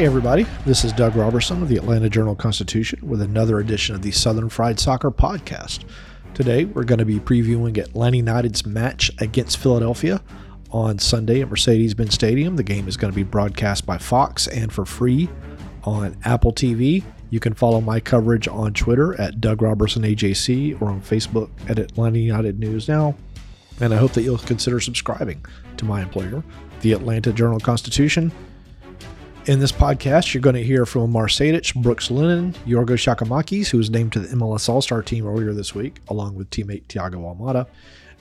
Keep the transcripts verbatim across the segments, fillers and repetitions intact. Hey everybody, this is Doug Roberson of the Atlanta Journal-Constitution with another edition of the Southern Fried Soccer Podcast. Today we're going to be previewing Atlanta United's match against Philadelphia on Sunday at Mercedes-Benz Stadium. The game is going to be broadcast by Fox and for free on Apple T V. You can follow my coverage on Twitter at Doug Roberson A J C or on Facebook at Atlanta United News Now. And I hope that you'll consider subscribing to my employer, the Atlanta Journal-Constitution. In this podcast, you're going to hear from Amar Sejdić, Brooks Lennon, Giorgos Giakoumakis, who was named to the M L S All-Star team earlier this week, along with teammate Tiago Almada,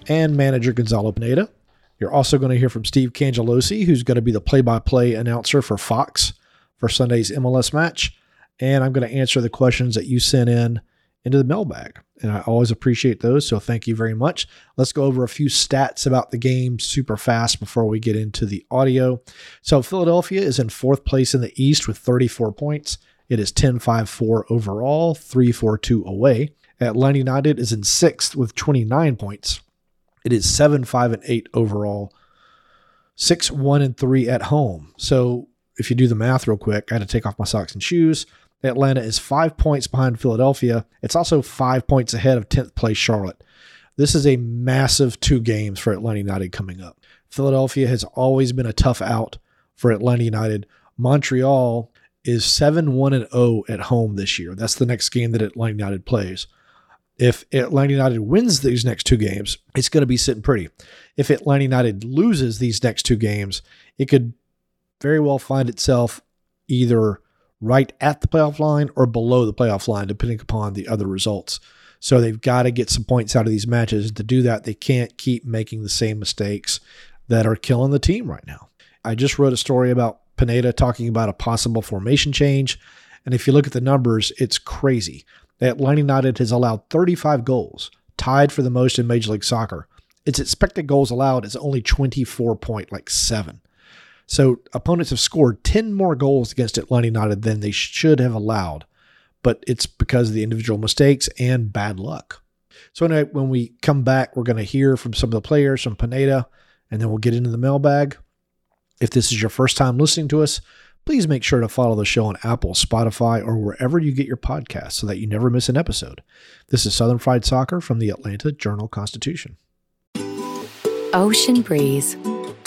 and manager Gonzalo Pineda. You're also going to hear from Steve Cangialosi, who's going to be the play-by-play announcer for Fox for Sunday's M L S match. And I'm going to answer the questions that you sent in into the mailbag. And I always appreciate those, so thank you very much. Let's go over a few stats about the game super fast before we get into the audio. So Philadelphia is in fourth place in the East with thirty-four points. It is ten five four overall, three four two away. Atlanta United is in sixth with twenty-nine points. It is seven five eight overall, six one three at home. So if you do the math real quick, I had to take off my socks and shoes. Atlanta is five points behind Philadelphia. It's also five points ahead of tenth place Charlotte. This is a massive two games for Atlanta United coming up. Philadelphia has always been a tough out for Atlanta United. Montreal is seven one oh at home this year. That's the next game that Atlanta United plays. If Atlanta United wins these next two games, it's going to be sitting pretty. If Atlanta United loses these next two games, it could very well find itself either right at the playoff line or below the playoff line, depending upon the other results. So they've got to get some points out of these matches. To do that, they can't keep making the same mistakes that are killing the team right now. I just wrote a story about Pineda talking about a possible formation change. And if you look at the numbers, it's crazy. Atlanta United has allowed thirty-five goals, tied for the most in Major League Soccer. Its expected goals allowed is only twenty-four point seven. So opponents have scored ten more goals against Atlanta United than they should have allowed, but it's because of the individual mistakes and bad luck. So anyway, when we come back, we're going to hear from some of the players, from Pineda, and then we'll get into the mailbag. If this is your first time listening to us, please make sure to follow the show on Apple, Spotify, or wherever you get your podcasts so that you never miss an episode. This is Southern Fried Soccer from the Atlanta Journal-Constitution. Ocean breeze,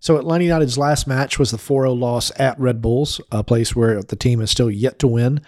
So Atlanta United's last match was the four oh loss at Red Bulls, a place where the team is still yet to win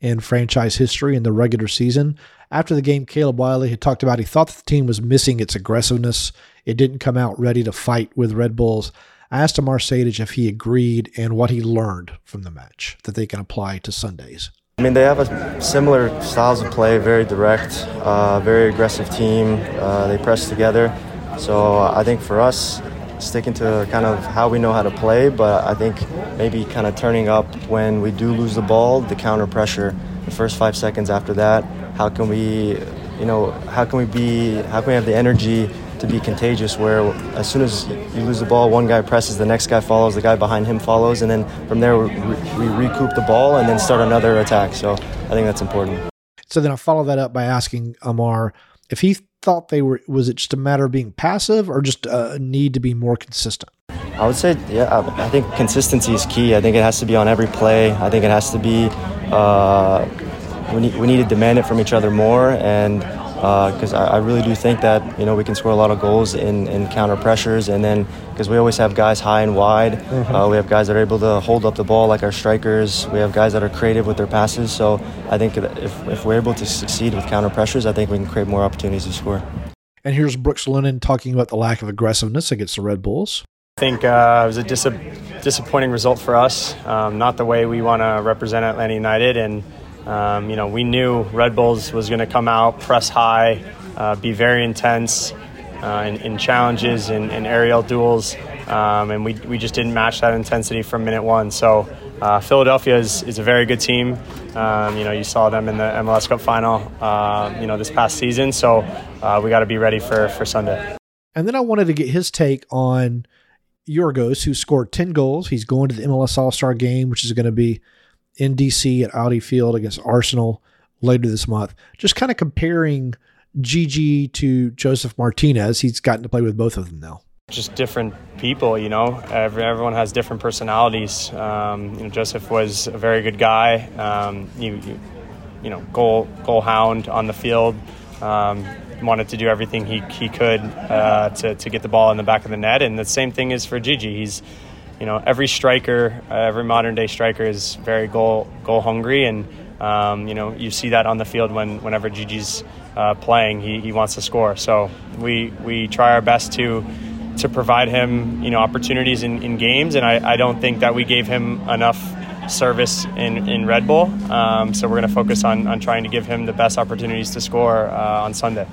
in franchise history in the regular season. After the game, Caleb Wiley had talked about he thought that the team was missing its aggressiveness. It didn't come out ready to fight with Red Bulls. I asked Amar Sejdić if he agreed and what he learned from the match that they can apply to Sundays. I mean, they have a similar styles of play, very direct, uh, very aggressive team. Uh, they press together. So I think for us, sticking to kind of how we know how to play, but I think maybe kind of turning up when we do lose the ball, the counter pressure, the first five seconds after that, how can we, you know, how can we be, how can we have the energy to be contagious where as soon as you lose the ball, one guy presses, the next guy follows, the guy behind him follows, and then from there we, we recoup the ball and then start another attack. So I think that's important. So then I follow that up by asking Amar if he thought they were, was it just a matter of being passive or just a need to be more consistent? I would say, yeah, I think consistency is key. I think it has to be on every play. I think it has to be, uh, we need, we need to demand it from each other more. And because uh, I, I really do think that, you know, we can score a lot of goals in, in counter pressures. And then because we always have guys high and wide, mm-hmm. uh, we have guys that are able to hold up the ball like our strikers. We have guys that are creative with their passes. So I think if, if we're able to succeed with counter pressures, I think we can create more opportunities to score. And here's Brooks Lennon talking about the lack of aggressiveness against the Red Bulls. I think uh, it was a dis- disappointing result for us, um, not the way we want to represent Atlanta United. And, um, you know, we knew Red Bulls was going to come out, press high, uh, be very intense uh, in, in challenges, in, in aerial duels, um, and we, we just didn't match that intensity from minute one. So uh, Philadelphia is, is a very good team. Um, you know, you saw them in the M L S Cup final, uh, you know, this past season. So uh, we got to be ready for, for Sunday. And then I wanted to get his take on Yorgos, who scored ten goals. He's going to the M L S All-Star game, which is going to be in D C at Audi Field against Arsenal later this month. Just kind of comparing Gigi to Josef Martínez. He's gotten to play with both of them now. Just different people, you know. Every, everyone has different personalities. Um, you know, Josef was a very good guy. Um, you, you, you know, goal goal hound on the field. Um, wanted to do everything he he could uh, to to get the ball in the back of the net, and the same thing is for Gigi. He's, you know, every striker, uh, every modern day striker is very goal goal hungry, and um, you know, you see that on the field when whenever Gigi's uh, playing, he, he wants to score. So we we try our best to to provide him, you know, opportunities in, in games, and I, I don't think that we gave him enough service in, in Red Bull. Um, so we're going to focus on, on trying to give him the best opportunities to score uh, on Sunday.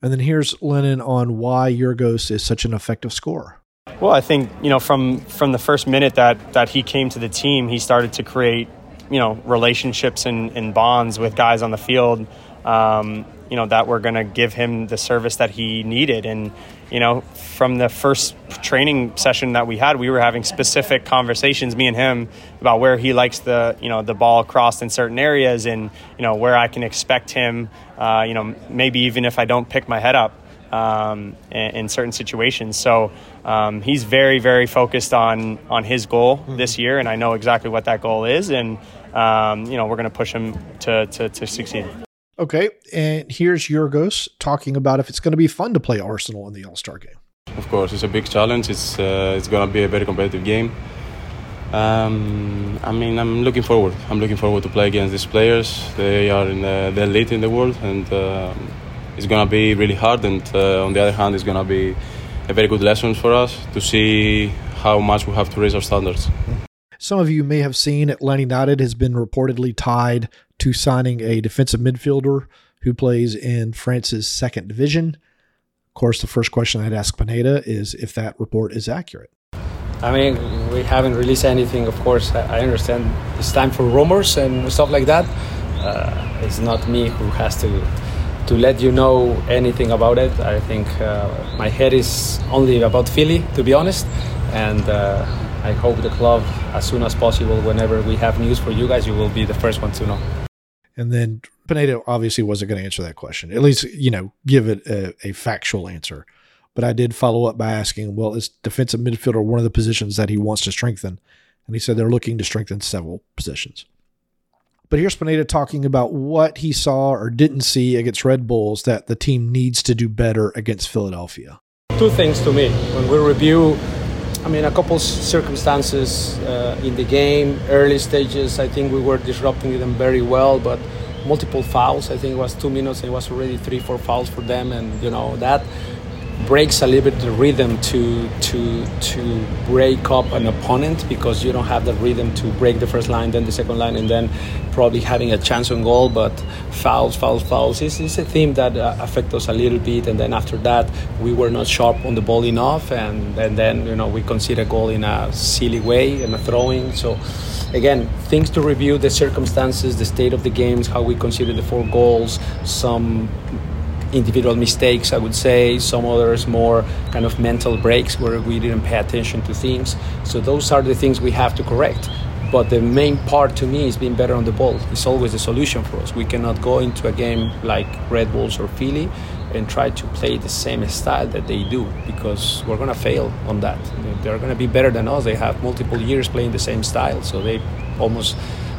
And then here's Lennon on why Yorgos is such an effective scorer. Well, I think, you know, from, from the first minute that, that he came to the team, he started to create, you know, relationships and, and bonds with guys on the field, um, you know, that were going to give him the service that he needed. And, you know, from the first training session that we had, we were having specific conversations, me and him, about where he likes the, you know, the ball crossed in certain areas, and, you know, where I can expect him, uh, you know, maybe even if I don't pick my head up um, in, in certain situations. So um, he's very, very focused on, on his goal this year, and I know exactly what that goal is, and, um, you know, we're going to push him to, to, to succeed. Okay, and here's Yorgos talking about if it's going to be fun to play Arsenal in the All-Star game. Of course, it's a big challenge. It's uh, it's going to be a very competitive game. Um, I mean, I'm looking forward. I'm looking forward to play against these players. They are in the, the elite in the world, and uh, it's going to be really hard. And uh, on the other hand, it's going to be a very good lesson for us to see how much we have to raise our standards. Some of you may have seen Atlanta United has been reportedly tied to signing a defensive midfielder who plays in France's second division. Of course, the first question I'd ask Pineda is if that report is accurate. I mean, we haven't released anything, of course. I understand it's time for rumors and stuff like that. Uh, it's not me who has to to let you know anything about it. I think uh, my head is only about Philly, to be honest. And Uh, I hope the club, as soon as possible, whenever we have news for you guys, you will be the first one to know. And then Pineda obviously wasn't going to answer that question, at least, you know, give it a, a factual answer. But I did follow up by asking, well, is defensive midfielder one of the positions that he wants to strengthen? And he said they're looking to strengthen several positions. But here's Pineda talking about what he saw or didn't see against Red Bulls that the team needs to do better against Philadelphia. Two things to me. When we review, I mean, a couple circumstances uh, in the game, early stages, I think we were disrupting them very well, but multiple fouls. I think it was two minutes, and it was already three, four fouls for them, and, you know, that breaks a little bit the rhythm to to to break up an opponent, because you don't have the rhythm to break the first line, then the second line, and then probably having a chance on goal. But fouls, fouls, fouls is is a theme that uh, affects us a little bit. And then after that, we were not sharp on the ball enough, and and then, you know, we concede a goal in a silly way and a throwing. So again, things to review: the circumstances, the state of the games, how we conceded the four goals, some individual mistakes, I would say, some others more kind of mental breaks where we didn't pay attention to things. So those are the things we have to correct. But the main part to me is being better on the ball. It's always the solution for us. We cannot go into a game like Red Bulls or Philly and try to play the same style that they do, because we're going to fail on that. They're going to be better than us. They have multiple years playing the same style, so they almost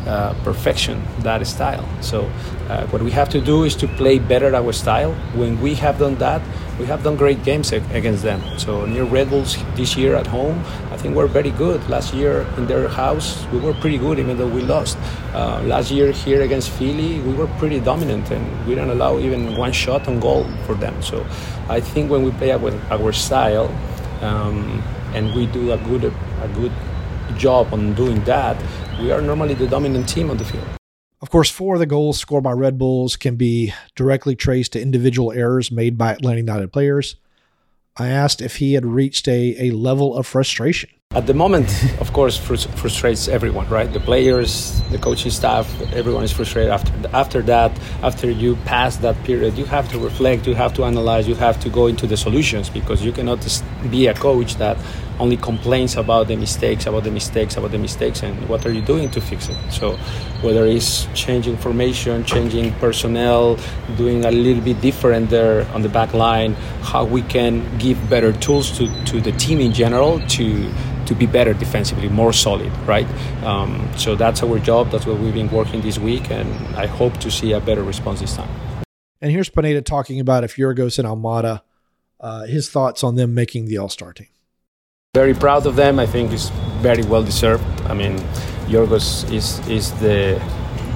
uh, perfection that style. So uh, what we have to do is to play better our style. When we have done that, we have done great games against them. So near Red Bulls this year at home, I think we're very good. Last year in their house, we were pretty good, even though we lost. Uh, last year here against Philly, we were pretty dominant, and we didn't allow even one shot on goal for them. So I think when we play our, our style, um, and we do a good a good job on doing that, we are normally the dominant team on the field. Of course, four of the goals scored by Red Bulls can be directly traced to individual errors made by Atlanta United players. I asked if he had reached a, a level of frustration. At the moment, of course, frust- frustrates everyone, right? The players, the coaching staff, everyone is frustrated. After, after that, after you pass that period, you have to reflect, you have to analyze, you have to go into the solutions, because you cannot be a coach that only complains about the mistakes, about the mistakes, about the mistakes, and what are you doing to fix it? So whether it's changing formation, changing personnel, doing a little bit different there on the back line, how we can give better tools to, to the team in general to to be better defensively, more solid, right? Um, so that's our job, that's what we've been working this week, and I hope to see a better response this time. And here's Pineda talking about if Yorgos and Almada, uh, his thoughts on them making the All-Star team. Very proud of them. I think it's very well deserved. I mean, Yorgos is is the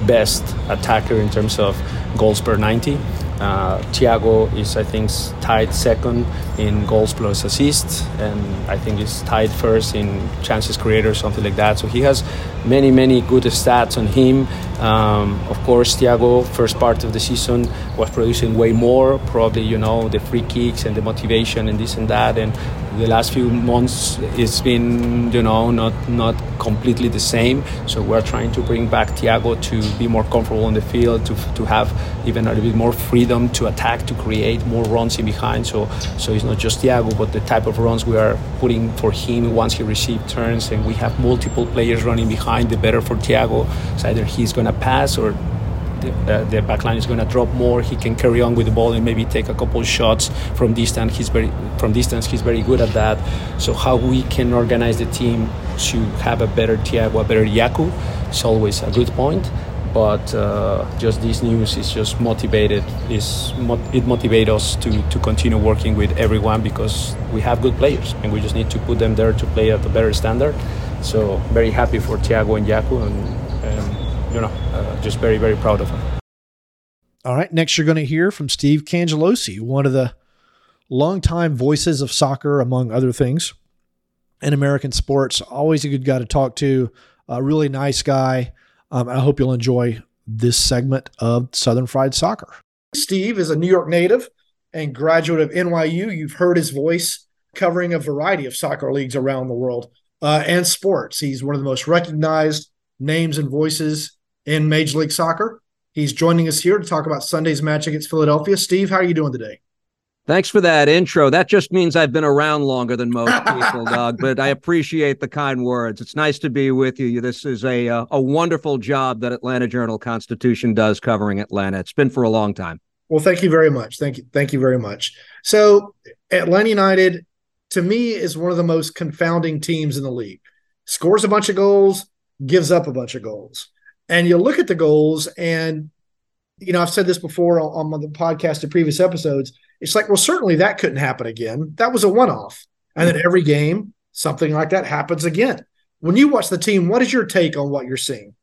best attacker in terms of goals per ninety. Uh, Tiago is, I think, tied second in goals plus assists, and I think is tied first in chances created or something like that. So he has many, many good stats on him. Um, of course, Tiago, first part of the season, was producing way more, probably, you know, the free kicks and the motivation and this and that. And the last few months, it's been, you know, not not completely the same. So we're trying to bring back Tiago to be more comfortable on the field, to to have even a little bit more freedom to attack, to create more runs in behind. So so it's not just Tiago, but the type of runs we are putting for him once he receives turns, and we have multiple players running behind, the better for Tiago. So either he's going to pass or the, uh, the back line is going to drop more. He can carry on with the ball and maybe take a couple shots from distance. He's very from distance. He's very good at that. So how we can organize the team to have a better Tiago, a better Yaku, is always a good point. But uh, just this news is just motivated. Is it motivates us to, to continue working with everyone, because we have good players and we just need to put them there to play at a better standard. So very happy for Tiago and Yaku, and, and you know. Uh, Just very, very proud of him. All right. Next, you're going to hear from Steve Cangialosi, one of the longtime voices of soccer, among other things, in American sports. Always a good guy to talk to. A really nice guy. Um, I hope you'll enjoy this segment of Southern Fried Soccer. Steve is a New York native and graduate of N Y U. You've heard his voice covering a variety of soccer leagues around the world uh, and sports. He's one of the most recognized names and voices in Major League Soccer. He's joining us here to talk about Sunday's match against Philadelphia. Steve, how are you doing today? Thanks for that intro. That just means I've been around longer than most people, Doug, but I appreciate the kind words. It's nice to be with you. This is a uh, a wonderful job that Atlanta Journal-Constitution does covering Atlanta. It's been for a long time. Well, thank you very much. Thank you. Thank you very much. So Atlanta United, to me, is one of the most confounding teams in the league. Scores a bunch of goals, gives up a bunch of goals. And you look at the goals, and, you know, I've said this before on, on the podcast in previous episodes. It's like, well, certainly that couldn't happen again. That was a one-off. And then every game, something like that happens again. When you watch the team, what is your take on what you're seeing?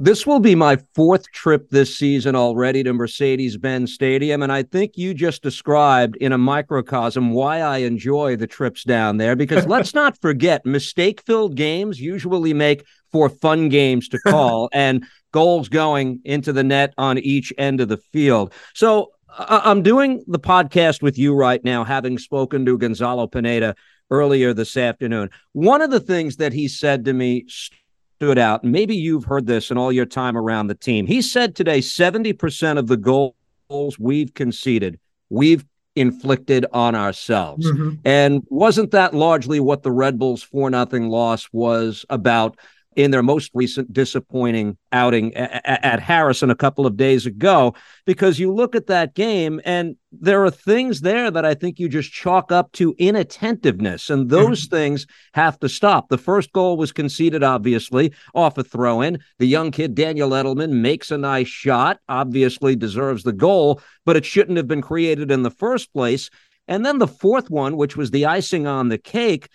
This will be my fourth trip this season already to Mercedes-Benz Stadium, and I think you just described in a microcosm why I enjoy the trips down there, because let's not forget, mistake-filled games usually make for fun games to call and goals going into the net on each end of the field. So I- I'm doing the podcast with you right now, having spoken to Gonzalo Pineda earlier this afternoon. One of the things that he said to me stood out. Maybe you've heard this in all your time around the team. He said today, seventy percent of the goals we've conceded, we've inflicted on ourselves. Mm-hmm. And wasn't that largely what the Red Bulls four nothing loss was about in their most recent disappointing outing at, at Harrison a couple of days ago, because you look at that game and there are things there that I think you just chalk up to inattentiveness, and those things have to stop. The first goal was conceded, obviously, off a throw-in. The young kid, Daniel Edelman, makes a nice shot, obviously deserves the goal, but it shouldn't have been created in the first place. And then the fourth one, which was the icing on the cake,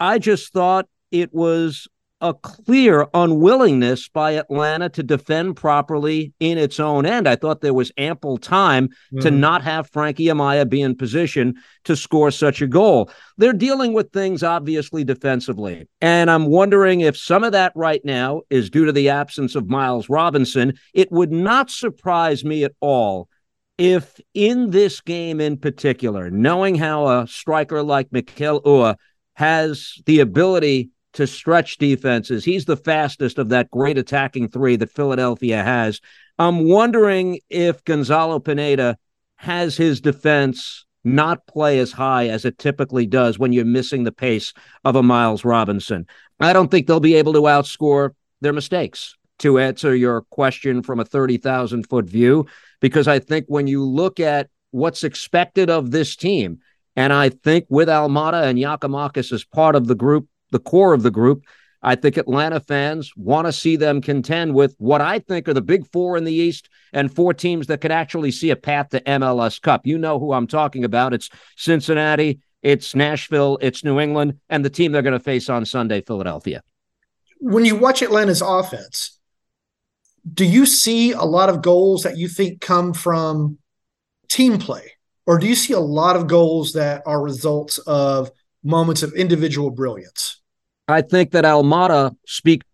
I just thought it was a clear unwillingness by Atlanta to defend properly in its own end. I thought there was ample time mm-hmm. to not have Frankie Amaya be in position to score such a goal. They're dealing with things, obviously, defensively. And I'm wondering if some of that right now is due to the absence of Miles Robinson. It would not surprise me at all if in this game in particular, knowing how a striker like Mikel Ua has the ability to stretch defenses. He's the fastest of that great attacking three that Philadelphia has. I'm wondering if Gonzalo Pineda has his defense not play as high as it typically does when you're missing the pace of a Miles Robinson. I don't think they'll be able to outscore their mistakes, to answer your question from a thirty thousand foot view, because I think when you look at what's expected of this team, and I think with Almada and Giakoumakis as part of the group, the core of the group, I think Atlanta fans want to see them contend with what I think are the big four in the East and four teams that could actually see a path to M L S Cup. You know who I'm talking about. It's Cincinnati, it's Nashville, it's New England, and the team they're going to face on Sunday, Philadelphia. When you watch Atlanta's offense, do you see a lot of goals that you think come from team play? Or do you see a lot of goals that are results of moments of individual brilliance? I think that Almada speaks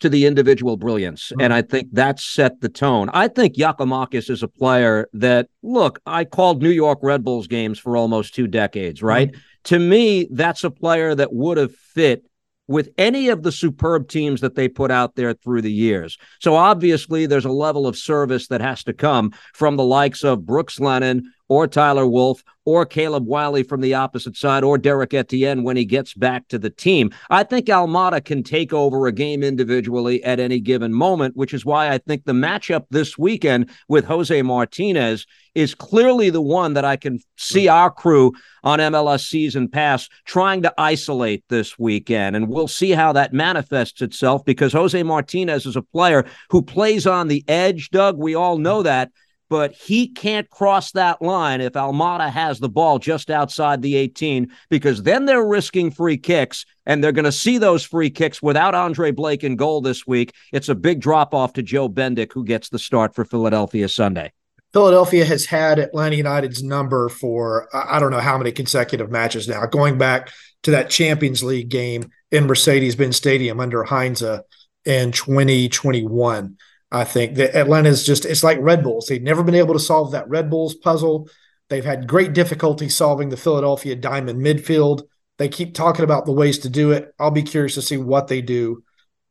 to the individual brilliance, mm-hmm. and I think that set the tone. I think Giakoumakis is a player that, look, I called New York Red Bulls games for almost two decades, right? Mm-hmm. To me, that's a player that would have fit with any of the superb teams that they put out there through the years. So obviously there's a level of service that has to come from the likes of Brooks Lennon or Tyler Wolf or Caleb Wiley from the opposite side or Derek Etienne when he gets back to the team. I think Almada can take over a game individually at any given moment, which is why I think the matchup this weekend with Josef Martínez is clearly the one that I can see our crew on M L S Season Pass trying to isolate this weekend. And we'll see how that manifests itself, because Josef Martínez is a player who plays on the edge, Doug. We all know that. But he can't cross that line if Almada has the ball just outside the eighteen, because then they're risking free kicks, and they're going to see those free kicks without Andre Blake in goal this week. It's a big drop-off to Joe Bendick, who gets the start for Philadelphia Sunday. Philadelphia has had Atlanta United's number for I don't know how many consecutive matches now, going back to that Champions League game in Mercedes-Benz Stadium under Heinze in twenty twenty-one. I think that Atlanta is just, it's like Red Bulls. They've never been able to solve that Red Bulls puzzle. They've had great difficulty solving the Philadelphia Diamond midfield. They keep talking about the ways to do it. I'll be curious to see what they do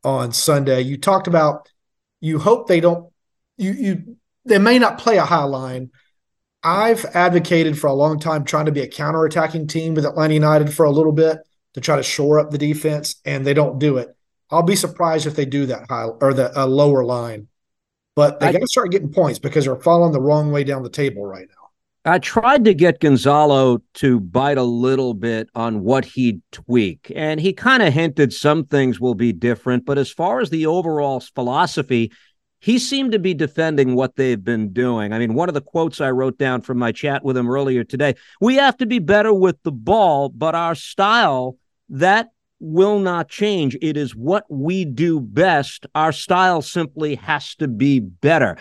on Sunday. You talked about, you hope they don't, you, you, they may not play a high line. I've advocated for a long time trying to be a counterattacking team with Atlanta United for a little bit to try to shore up the defense, and they don't do it. I'll be surprised if they do that high or the uh, lower line, but they got to start getting points because they're falling the wrong way down the table right now. I tried to get Gonzalo to bite a little bit on what he'd tweak, and he kind of hinted some things will be different, but as far as the overall philosophy, he seemed to be defending what they've been doing. I mean, one of the quotes I wrote down from my chat with him earlier today, we have to be better with the ball, but our style, that will not change. It is what we do best. Our style simply has to be better.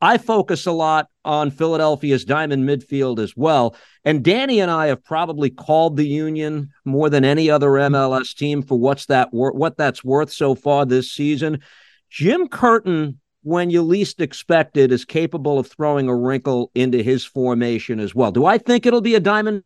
I focus a lot on Philadelphia's diamond midfield as well. And Danny and I have probably called the Union more than any other M L S team for what's that wor- what that's worth so far this season. Jim Curtin, when you least expect it, is capable of throwing a wrinkle into his formation as well. Do I think it'll be a diamond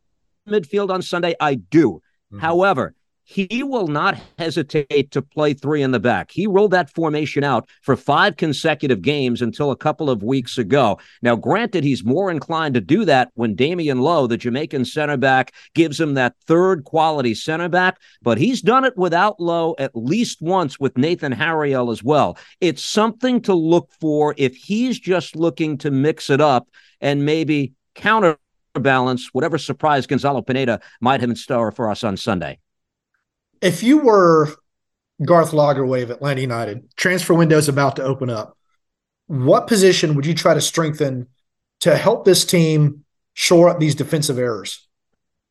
midfield on Sunday? I do. Mm-hmm. However, he will not hesitate to play three in the back. He rolled that formation out for five consecutive games until a couple of weeks ago. Now, granted, he's more inclined to do that when Damian Lowe, the Jamaican center back, gives him that third quality center back, but he's done it without Lowe at least once with Nathan Harriel as well. It's something to look for if he's just looking to mix it up and maybe counterbalance whatever surprise Gonzalo Pineda might have in store for us on Sunday. If you were Garth Lagerwey of Atlanta United, transfer window's about to open up, what position would you try to strengthen to help this team shore up these defensive errors?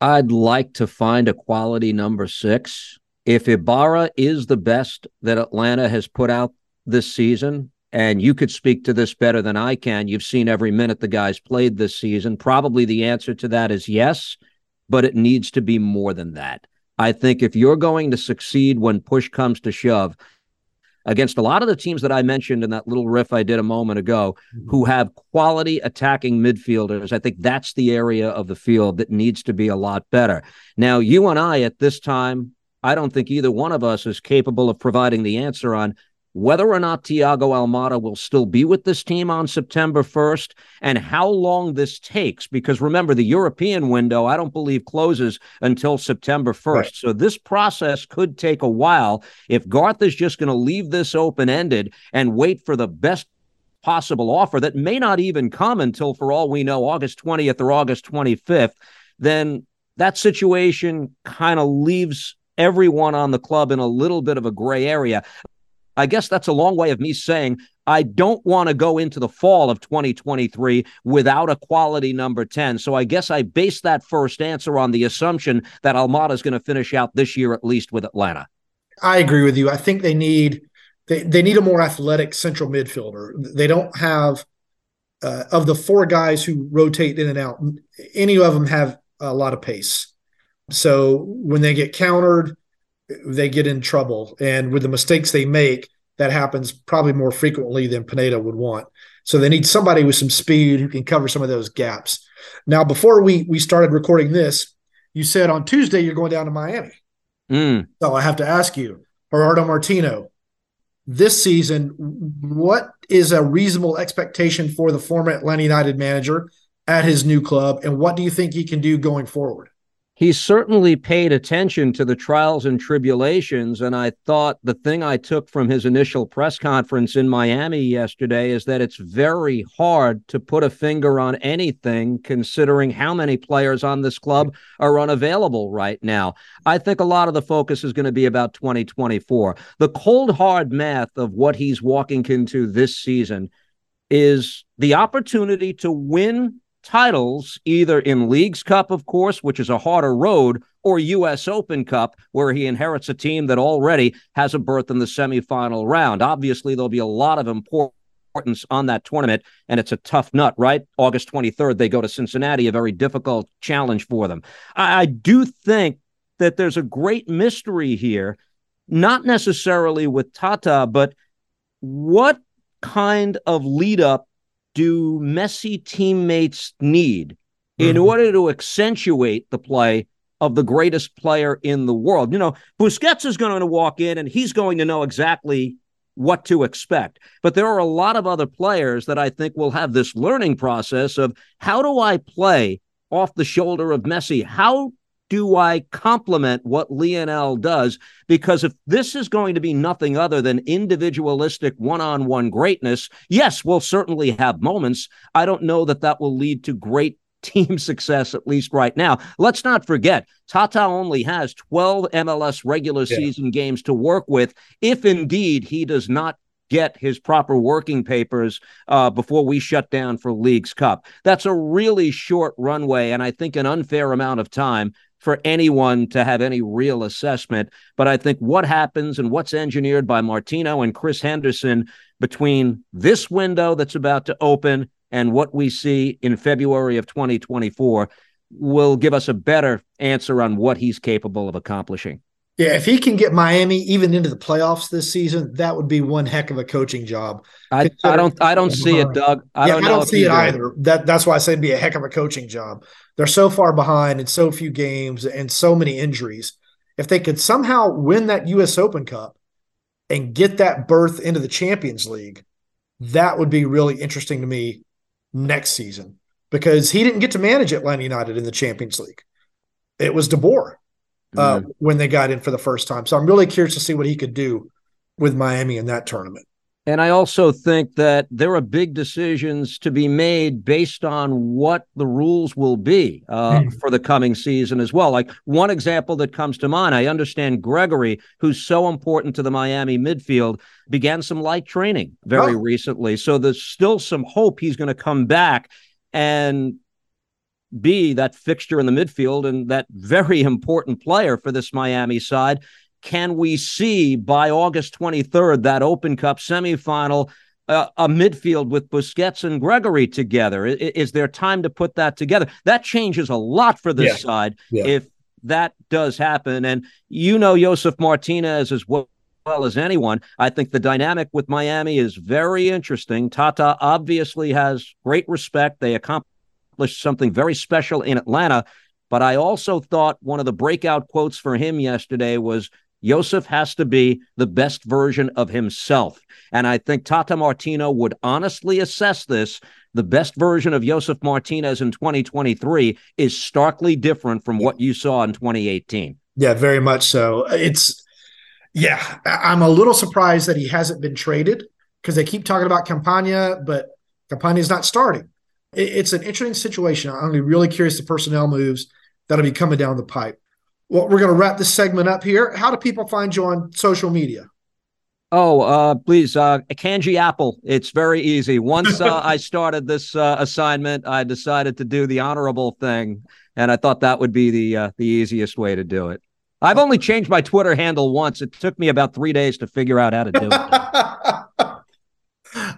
I'd like to find a quality number six. If Ibarra is the best that Atlanta has put out this season, and you could speak to this better than I can, you've seen every minute the guy's played this season, probably the answer to that is yes, but it needs to be more than that. I think if you're going to succeed when push comes to shove against a lot of the teams that I mentioned in that little riff I did a moment ago, mm-hmm. who have quality attacking midfielders, I think that's the area of the field that needs to be a lot better. Now, you and I at this time, I don't think either one of us is capable of providing the answer on whether or not Tiago Almada will still be with this team on September first and how long this takes. Because remember, the European window, I don't believe, closes until September first. Right. So this process could take a while. If Garth is just going to leave this open-ended and wait for the best possible offer that may not even come until, for all we know, August twentieth or August twenty-fifth, then that situation kind of leaves everyone on the club in a little bit of a gray area. I guess that's a long way of me saying I don't want to go into the fall of twenty twenty-three without a quality number ten. So I guess I base that first answer on the assumption that Almada is going to finish out this year, at least with Atlanta. I agree with you. I think they need they, they need a more athletic central midfielder. They don't have, uh, of the four guys who rotate in and out, any of them have a lot of pace. So when they get countered, they get in trouble. And with the mistakes they make, that happens probably more frequently than Pineda would want. So they need somebody with some speed who can cover some of those gaps. Now, before we we started recording this, you said on Tuesday you're going down to Miami. Mm. So I have to ask you, Gerardo Martino, this season, what is a reasonable expectation for the former Atlanta United manager at his new club, and what do you think he can do going forward? He certainly paid attention to the trials and tribulations, and I thought the thing I took from his initial press conference in Miami yesterday is that it's very hard to put a finger on anything considering how many players on this club are unavailable right now. I think a lot of the focus is going to be about twenty twenty-four. The cold, hard math of what he's walking into this season is the opportunity to win titles, either in Leagues Cup, of course, which is a harder road, or U S Open Cup, where he inherits a team that already has a berth in the semifinal round. Obviously, there'll be a lot of importance on that tournament, and it's a tough nut, right? August twenty-third, they go to Cincinnati, a very difficult challenge for them. I, I do think that there's a great mystery here, not necessarily with Tata, but what kind of lead-up do Messi teammates need in mm-hmm. order to accentuate the play of the greatest player in the world? You know, Busquets is going to walk in and he's going to know exactly what to expect. But there are a lot of other players that I think will have this learning process of how do I play off the shoulder of Messi? How do I complement what Lionel does? Because if this is going to be nothing other than individualistic one-on-one greatness, yes, we'll certainly have moments. I don't know that that will lead to great team success, at least right now. Let's not forget, Tata only has twelve M L S regular yeah. season games to work with, if indeed he does not get his proper working papers uh, before we shut down for Leagues Cup. That's a really short runway, and I think an unfair amount of time for anyone to have any real assessment. But I think what happens and what's engineered by Martino and Chris Henderson between this window that's about to open and what we see in February of twenty twenty-four will give us a better answer on what he's capable of accomplishing. Yeah, if he can get Miami even into the playoffs this season, that would be one heck of a coaching job. I, I don't I don't see it, Doug. I yeah, don't, know I don't see it either. That, that's why I say it'd be a heck of a coaching job. They're so far behind in so few games and so many injuries. if they could somehow win that U S Open Cup and get that berth into the Champions League, that would be really interesting to me next season, because he didn't get to manage Atlanta United in the Champions League. It was De Boer uh, mm-hmm. when they got in for the first time. So I'm really curious to see what he could do with Miami in that tournament. And I also think that there are big decisions to be made based on what the rules will be uh, mm. for the coming season as well. Like one example that comes to mind, I understand Gregory, who's so important to the Miami midfield, began some light training very oh. recently. So there's still some hope he's going to come back and be that fixture in the midfield and that very important player for this Miami side. Can we see by August twenty-third, that Open Cup semifinal, uh, a midfield with Busquets and Gregory together? Is, is there time to put that together? That changes a lot for this yeah. side yeah. if that does happen. And you know Josef Martínez as well as anyone. I think the dynamic with Miami is very interesting. Tata obviously has great respect. They accomplished something very special in Atlanta. But I also thought one of the breakout quotes for him yesterday was, Josef has to be the best version of himself. And I think Tata Martino would honestly assess this. The best version of Josef Martínez in twenty twenty-three is starkly different from what you saw in twenty eighteen. Yeah, very much so. It's, yeah, I'm a little surprised that he hasn't been traded, because they keep talking about Campagna, but Campagna is not starting. It's an interesting situation. I'm only really curious the personnel moves that'll be coming down the pipe. Well, we're going to wrap this segment up here. How do people find you on social media? Oh, uh, please, uh, Kanji Apple. It's very easy. Once uh, I started this uh, assignment, I decided to do the honorable thing, and I thought that would be the uh, the easiest way to do it. I've only changed my Twitter handle once. It took me about three days to figure out how to do it.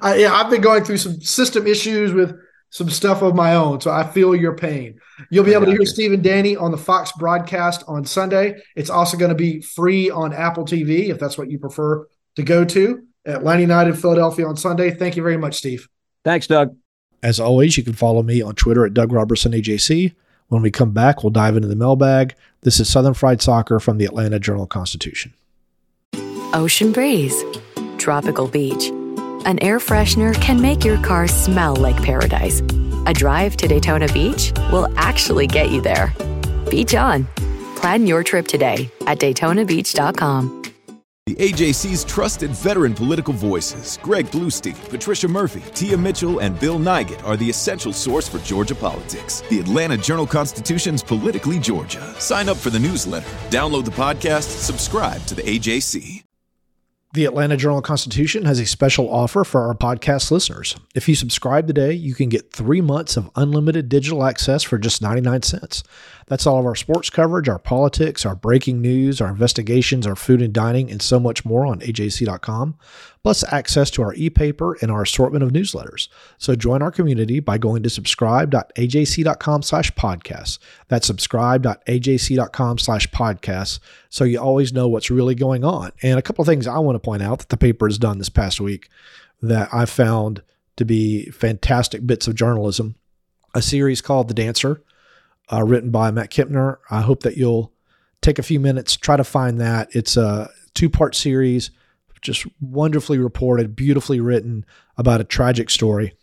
I, yeah, I've been going through some system issues with some stuff of my own, so I feel your pain. You'll be able to hear Steve and Danny on the Fox broadcast on Sunday. It's also going to be free on Apple T V, if that's what you prefer to go to. Atlanta United, Philadelphia on Sunday. Thank you very much, Steve. Thanks, Doug. As always, you can follow me on Twitter at Doug Roberson A J C. When we come back, we'll dive into the mailbag. This is Southern Fried Soccer from the Atlanta Journal-Constitution. Ocean breeze, tropical beach. An air freshener can make your car smell like paradise. A drive to Daytona Beach will actually get you there. Beach on. Plan your trip today at Daytona Beach dot com. The A J C's trusted veteran political voices, Greg Bluestein, Patricia Murphy, Tia Mitchell, and Bill Nigat, are the essential source for Georgia politics. The Atlanta Journal-Constitution's Politically Georgia. Sign up for the newsletter, download the podcast, subscribe to the A J C. The Atlanta Journal-Constitution has a special offer for our podcast listeners. If you subscribe today, you can get three months of unlimited digital access for just ninety-nine cents. That's all of our sports coverage, our politics, our breaking news, our investigations, our food and dining, and so much more on A J C dot com, plus access to our e-paper and our assortment of newsletters. So join our community by going to subscribe dot A J C dot com slash podcasts. That's subscribe dot A J C dot com slash podcasts, so you always know what's really going on. And a couple of things I want to point out that the paper has done this past week that I found to be fantastic bits of journalism. A series called The Dancer, Uh, written by Matt Kempner. I hope that you'll take a few minutes, try to find that. It's a two-part series, just wonderfully reported, beautifully written about a tragic story.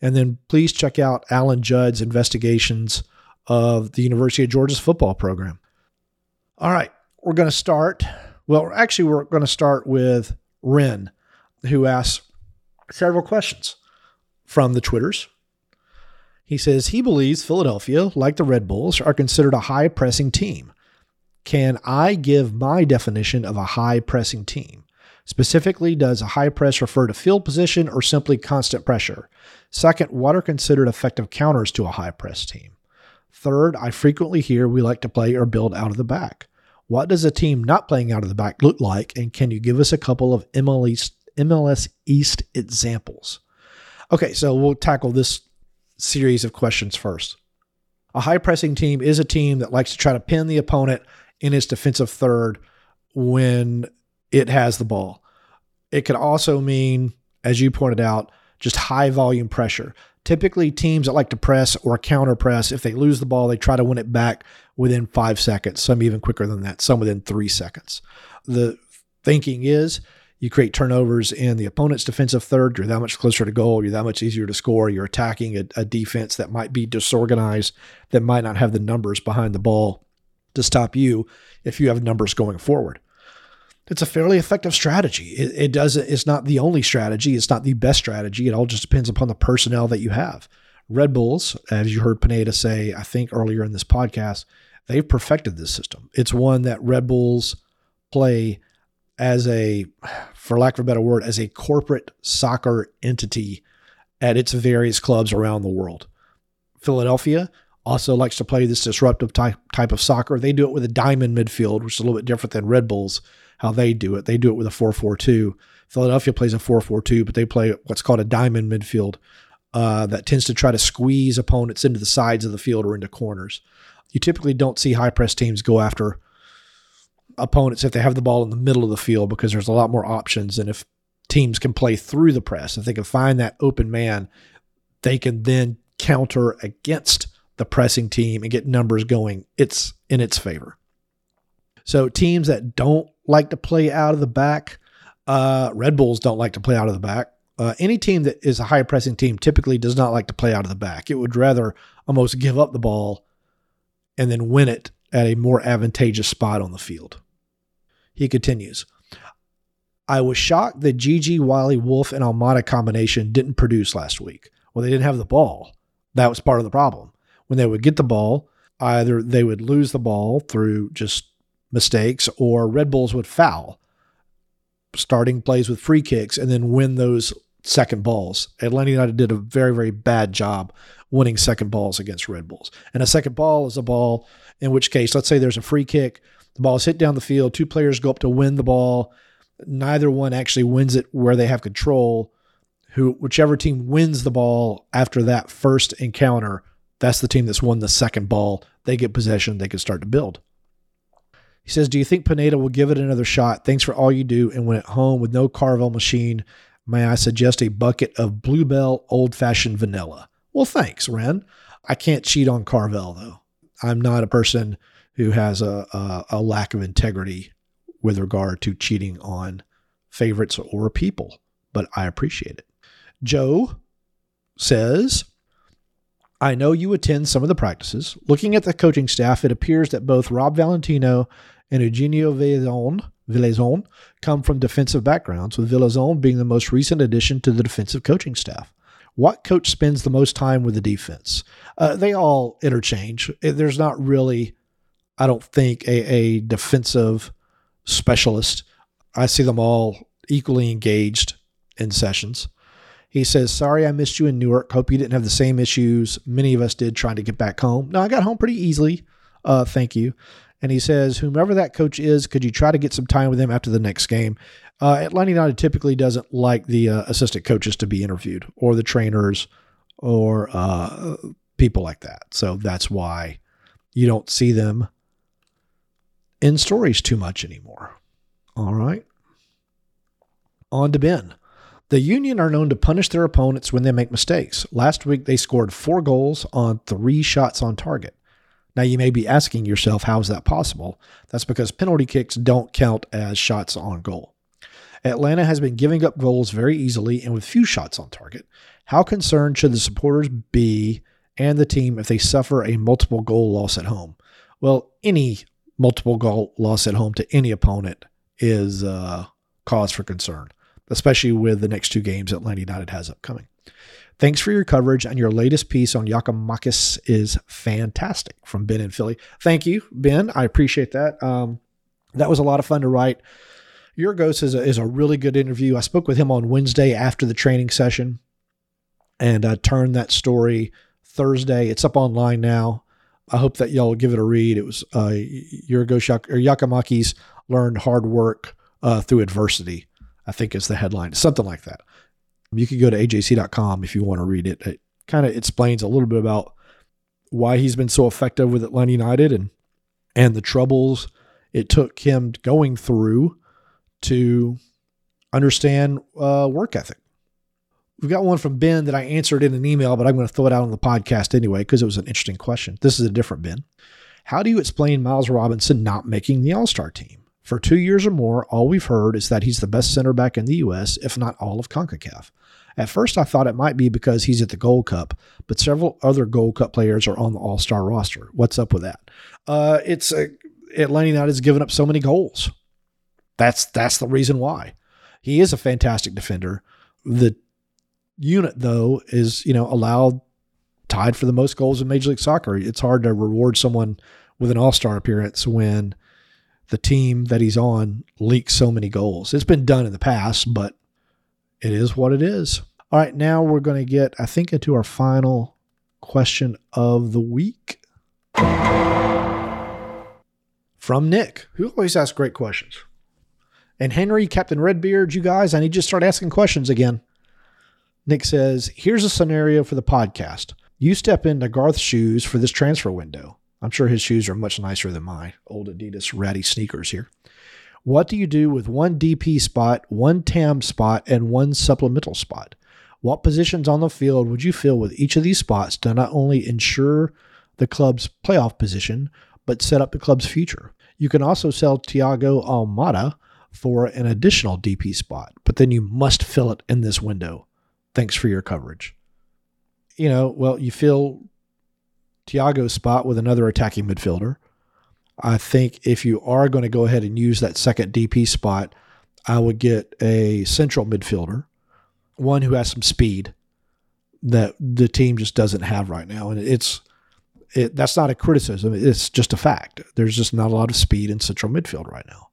And then please check out Alan Judd's investigations of the University of Georgia's football program. All right, we're going to start. Well, actually, we're going to start with Wren, who asks several questions from the Twitters. He says he believes Philadelphia, like the Red Bulls, are considered a high-pressing team. Can I give my definition of a high-pressing team? Specifically, does a high press refer to field position or simply constant pressure? Second, what are considered effective counters to a high-press team? Third, I frequently hear we like to play or build out of the back. What does a team not playing out of the back look like, and can you give us a couple of M L S East examples? Okay, so we'll tackle this series of questions first. A high-pressing team is a team that likes to try to pin the opponent in its defensive third when it has the ball. It could also mean, as you pointed out, just high-volume pressure. Typically, teams that like to press or counter press, if they lose the ball, they try to win it back within five seconds, some even quicker than that, some within three seconds. The thinking is you create turnovers in the opponent's defensive third. You're that much closer to goal. You're that much easier to score. You're attacking a, a defense that might be disorganized, that might not have the numbers behind the ball to stop you if you have numbers going forward. It's a fairly effective strategy. It, it doesn't, it's not the only strategy. It's not the best strategy. It all just depends upon the personnel that you have. Red Bulls, as you heard Pineda say, I think earlier in this podcast, they've perfected this system. It's one that Red Bulls play as a, for lack of a better word, as a corporate soccer entity at its various clubs around the world. Philadelphia also likes to play this disruptive type, type of soccer. They do it with a diamond midfield, which is a little bit different than Red Bulls, how they do it. They do it with a four four two. Philadelphia plays a four four two, but they play what's called a diamond midfield uh, that tends to try to squeeze opponents into the sides of the field or into corners. You typically don't see high-press teams go after opponents if they have the ball in the middle of the field because there's a lot more options. And if teams can play through the press, if they can find that open man, they can then counter against the pressing team and get numbers going. It's in its favor. So teams that don't like to play out of the back, uh, Red Bulls don't like to play out of the back. Uh, any team that is a high pressing team typically does not like to play out of the back. It would rather almost give up the ball and then win it at a more advantageous spot on the field. He continues, I was shocked that Gigi, Wiley, Wolf, and Almada combination didn't produce last week. Well, they didn't have the ball. That was part of the problem. When they would get the ball, either they would lose the ball through just mistakes or Red Bulls would foul, starting plays with free kicks and then win those second balls. Atlanta United did a very, very bad job winning second balls against Red Bulls. And a second ball is a ball in which case, let's say there's a free kick, the ball is hit down the field, two players go up to win the ball, neither one actually wins it where they have control. Who, whichever team wins the ball after that first encounter, that's the team that's won the second ball. They get possession, they can start to build. He says, do you think Pineda will give it another shot? Thanks for all you do and win at home with no Carvel machine. May I suggest a bucket of Bluebell old-fashioned vanilla? Well, thanks, Ren. I can't cheat on Carvel, though. I'm not a person who has a, a, a lack of integrity with regard to cheating on favorites or people, but I appreciate it. Joe says, I know you attend some of the practices. Looking at the coaching staff, it appears that both Rob Valentino and Eugenio Villazon come from defensive backgrounds, with Villazon being the most recent addition to the defensive coaching staff. What coach spends the most time with the defense? Uh, they all interchange. There's not really, I don't think, a, a defensive specialist. I see them all equally engaged in sessions. He says, sorry, I missed you in Newark. Hope you didn't have the same issues many of us did trying to get back home. No, I got home pretty easily. Uh, thank you. And he says, whomever that coach is, could you try to get some time with him after the next game? Uh, Atlanta United typically doesn't like the uh, assistant coaches to be interviewed or the trainers or uh, people like that. So that's why you don't see them in stories too much anymore. All right. On to Ben. The Union are known to punish their opponents when they make mistakes. Last week, they scored four goals on three shots on target. Now, you may be asking yourself, how is that possible? That's because penalty kicks don't count as shots on goal. Atlanta has been giving up goals very easily and with few shots on target. How concerned should the supporters be and the team if they suffer a multiple goal loss at home? Well, any multiple goal loss at home to any opponent is uh, cause for concern, especially with the next two games Atlanta United has upcoming. Thanks for your coverage, and your latest piece on Giakoumakis is fantastic. From Ben in Philly. Thank you, Ben. I appreciate that. Um, that was a lot of fun to write. Yorgos is a, is a really good interview. I spoke with him on Wednesday after the training session, and I turned that story Thursday. It's up online now. I hope that y'all give it a read. It was uh, Yorgos or Giakoumakis learned hard work uh, through adversity, I think is the headline, something like that. You can go to A J C dot com if you want to read it. It kind of explains a little bit about why he's been so effective with Atlanta United and and the troubles it took him going through to understand uh, work ethic. We've got one from Ben that I answered in an email, but I'm going to throw it out on the podcast anyway because it was an interesting question. This is a different Ben. How do you explain Miles Robinson not making the All-Star team? For two years or more, all we've heard is that he's the best center back in the U S, if not all of CONCACAF. At first, I thought it might be because he's at the Gold Cup, but several other Gold Cup players are on the All-Star roster. What's up with that? Uh, it's uh, Atlanta United has given up so many goals. That's that's the reason why. He is a fantastic defender. The unit, though, is you know allowed tied for the most goals in Major League Soccer. It's hard to reward someone with an All-Star appearance when the team that he's on leaks so many goals. It's been done in the past, but it is what it is. All right, now we're going to get, I think, into our final question of the week from Nick, who always asks great questions. And Henry, Captain Redbeard, you guys, I need you to start asking questions again. Nick says, here's a scenario for the podcast. You step into Garth's shoes for this transfer window. I'm sure his shoes are much nicer than my old Adidas ratty sneakers here. What do you do with one D P spot, one T A M spot, and one supplemental spot? What positions on the field would you fill with each of these spots to not only ensure the club's playoff position, but set up the club's future? You can also sell Tiago Almada for an additional D P spot, but then you must fill it in this window. Thanks for your coverage. You know, well, you fill Tiago's spot with another attacking midfielder. I think if you are going to go ahead and use that second D P spot, I would get a central midfielder, one who has some speed that the team just doesn't have right now. And it's it, that's not a criticism. It's just a fact. There's just not a lot of speed in central midfield right now.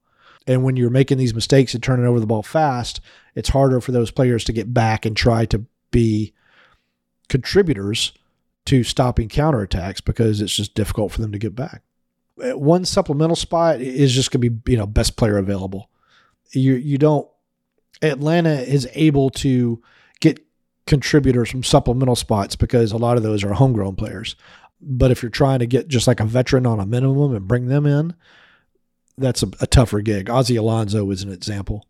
And when you're making these mistakes and turning over the ball fast, it's harder for those players to get back and try to be contributors to stopping counterattacks because it's just difficult for them to get back. One supplemental spot is just going to be, you know, best player available. You you don't Atlanta is able to get contributors from supplemental spots because a lot of those are homegrown players. But if you're trying to get just like a veteran on a minimum and bring them in, that's a, a tougher gig. Ozzy Alonso is an example.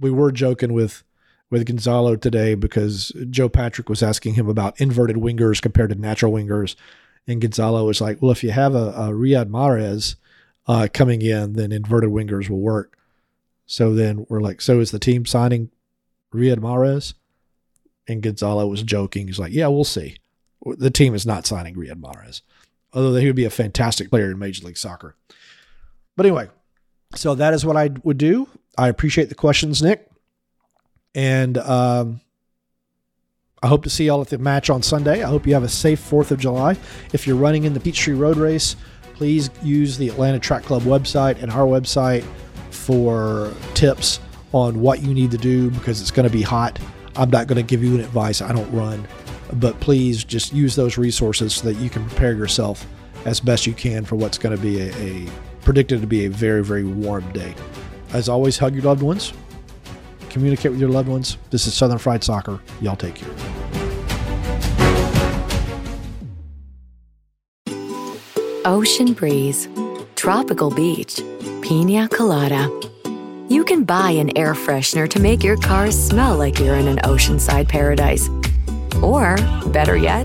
We were joking with with Gonzalo today because Joe Patrick was asking him about inverted wingers compared to natural wingers. And Gonzalo was like, well, if you have a, a Riyad Mahrez uh, coming in, then inverted wingers will work. So then we're like, so is the team signing Riyad Mahrez? And Gonzalo was joking. He's like, yeah, we'll see. The team is not signing Riyad Mahrez, although he would be a fantastic player in Major League Soccer. But anyway, so that is what I would do. I appreciate the questions, Nick. And um, I hope to see y'all at the match on Sunday. I hope you have a safe fourth of July. If you're running in the Peachtree Road Race, please use the Atlanta Track Club website and our website for tips on what you need to do because it's going to be hot. I'm not going to give you an advice. I don't run. But please just use those resources so that you can prepare yourself as best you can for what's going to be a, a predicted to be a very, very warm day. As always, hug your loved ones. Communicate with your loved ones. This is Southern Fried Soccer. Y'all take care. Ocean breeze, tropical beach, pina colada. You can buy an air freshener to make your car smell like you're in an oceanside paradise. Or, better yet,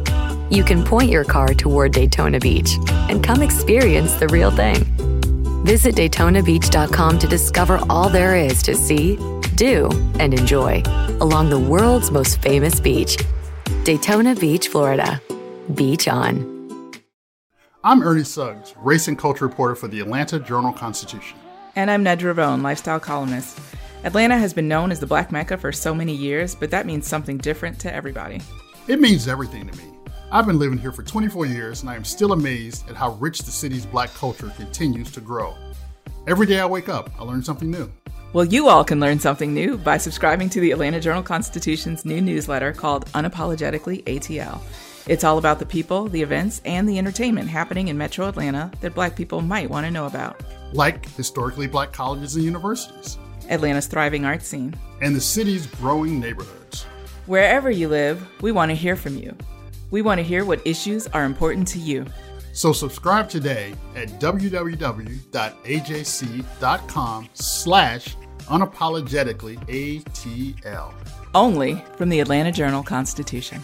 you can point your car toward Daytona Beach and come experience the real thing. Visit Daytona Beach dot com to discover all there is to see, do, and enjoy along the world's most famous beach, Daytona Beach, Florida. Beach on. I'm Ernie Suggs, race and culture reporter for the Atlanta Journal-Constitution. And I'm Ned Ravone, lifestyle columnist. Atlanta has been known as the Black Mecca for so many years, but that means something different to everybody. It means everything to me. I've been living here for twenty-four years, and I am still amazed at how rich the city's black culture continues to grow. Every day I wake up, I learn something new. Well, you all can learn something new by subscribing to the Atlanta Journal-Constitution's new newsletter called Unapologetically A T L. It's all about the people, the events, and the entertainment happening in Metro Atlanta that black people might want to know about. Like historically black colleges and universities. Atlanta's thriving art scene. And the city's growing neighborhoods. Wherever you live, we want to hear from you. We want to hear what issues are important to you. So subscribe today at w w w dot a j c dot com slash unapologetically A T L. Only from the Atlanta Journal-Constitution.